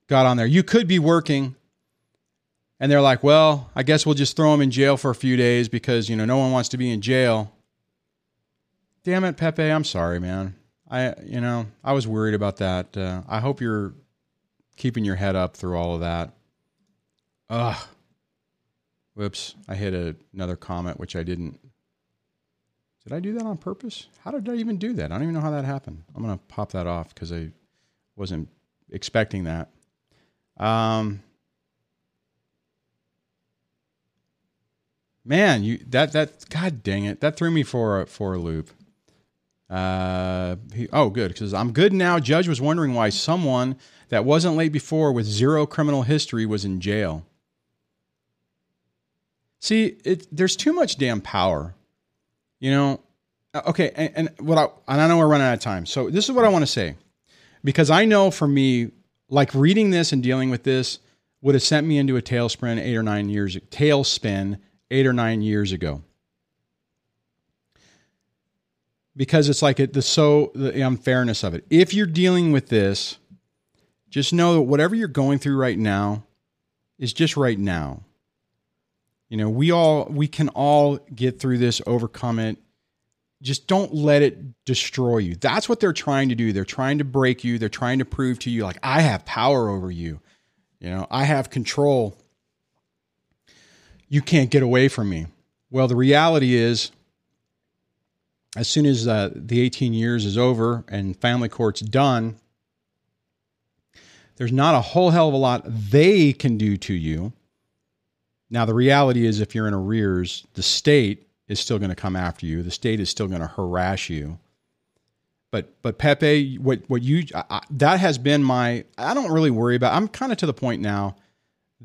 got on there. You could be working. And they're like, well, I guess we'll just throw him in jail for a few days because, no one wants to be in jail. Damn it, Pepe. I'm sorry, man. I was worried about that. I hope you're keeping your head up through all of that. Ugh. Whoops. I hit another comment, which I didn't Did I do that on purpose? How did I even do that? I don't even know how that happened. I'm going to pop that off because I wasn't expecting that. Man, God dang it. That threw me for a loop. Oh, good. Because I'm good now. Judge was wondering why someone that wasn't late before with zero criminal history was in jail. See, there's too much damn power, you know? Okay. And I know we're running out of time. So this is what I want to say, because I know for me, like reading this and dealing with this would have sent me into a tailspin 8 or 9 years, 8 or 9 years ago. Because it's like the unfairness of it. If you're dealing with this, just know that whatever you're going through right now is just right now. You know, we can all get through this, overcome it. Just don't let it destroy you. That's what they're trying to do. They're trying to break you. They're trying to prove to you, like, I have power over you. You know, I have control. You can't get away from me. Well, the reality is, as soon as the 18 years is over and family court's done, there's not a whole hell of a lot they can do to you. Now, the reality is if you're in arrears, the state is still going to come after you. The state is still going to harass you. But Pepe, that has been I don't really worry about, I'm kind of to the point now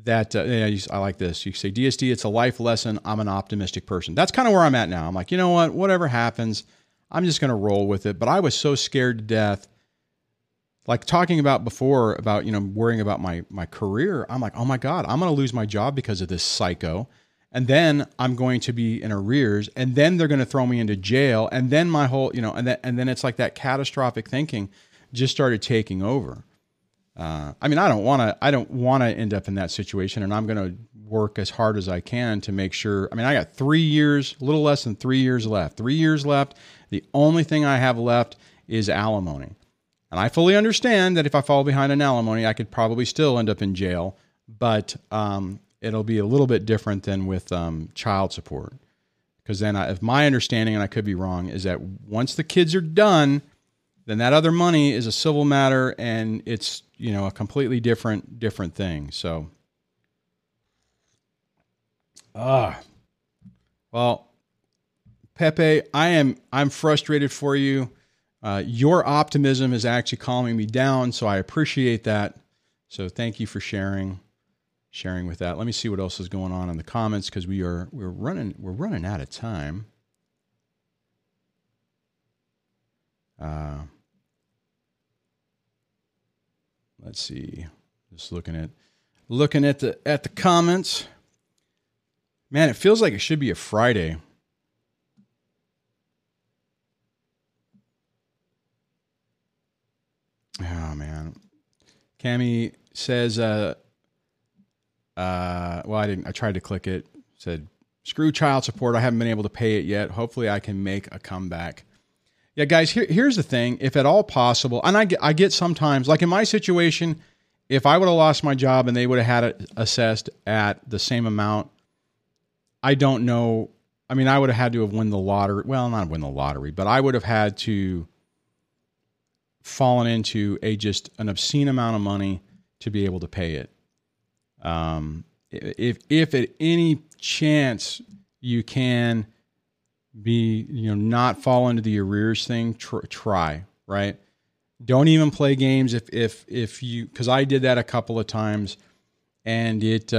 that, I like this. You say, DSD, it's a life lesson. I'm an optimistic person. That's kind of where I'm at now. I'm like, you know what? Whatever happens, I'm just going to roll with it. But I was so scared to death. Like talking about before about, you know, worrying about my career. I'm like, oh my God, I'm going to lose my job because of this psycho. And then I'm going to be in arrears. And then they're going to throw me into jail. And then my whole, you know, and then it's like that catastrophic thinking just started taking over. I mean, I don't want to end up in that situation, and I'm going to work as hard as I can to make sure. I mean, I got 3 years, a little less than 3 years left, 3 years left. The only thing I have left is alimony. And I fully understand that if I fall behind on alimony, I could probably still end up in jail, but, it'll be a little bit different than with, child support. Cause then if my understanding, and I could be wrong, is that once the kids are done, then that other money is a civil matter, and it's, you know, a completely different thing. So, well, Pepe, I'm frustrated for you. Your optimism is actually calming me down. So I appreciate that. So thank you for sharing with that. Let me see what else is going on in the comments. Cause we're running out of time. Let's see. Just looking at the comments. Man, it feels like it should be a Friday. Oh man. Cammy says well, I tried to click it. Said screw child support. I haven't been able to pay it yet. Hopefully I can make a comeback. Yeah, guys, here's the thing. If at all possible, and I get sometimes, like in my situation, if I would have lost my job and they would have had it assessed at the same amount, I don't know. I mean, I would have had to have won the lottery. Well, not win the lottery, but I would have had to fallen into an obscene amount of money to be able to pay it. If at any chance you can be, you know, not fall into the arrears thing, try, right? Don't even play games if you, cause I did that a couple of times, and it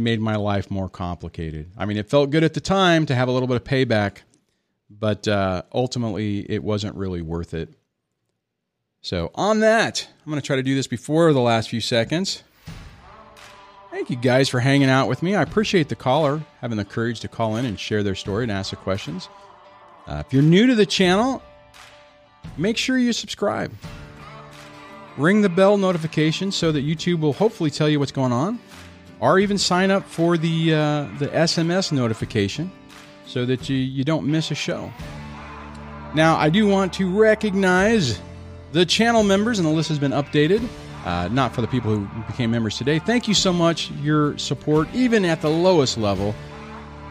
made my life more complicated. I mean, it felt good at the time to have a little bit of payback, but, ultimately it wasn't really worth it. So on that, I'm going to try to do this before the last few seconds. Thank you guys for hanging out with me. I appreciate the caller having the courage to call in and share their story and ask the questions. If you're new to the channel, make sure you subscribe. Ring the bell notification so that YouTube will hopefully tell you what's going on, or even sign up for the SMS notification so that you don't miss a show. Now, I do want to recognize the channel members, and the list has been updated. Not for the people who became members today. Thank you so much. Your support, even at the lowest level,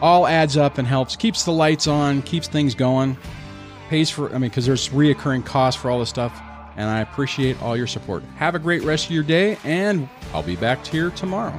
all adds up and helps. Keeps the lights on, keeps things going, pays for, because there's reoccurring costs for all this stuff. And I appreciate all your support. Have a great rest of your day, and I'll be back here tomorrow.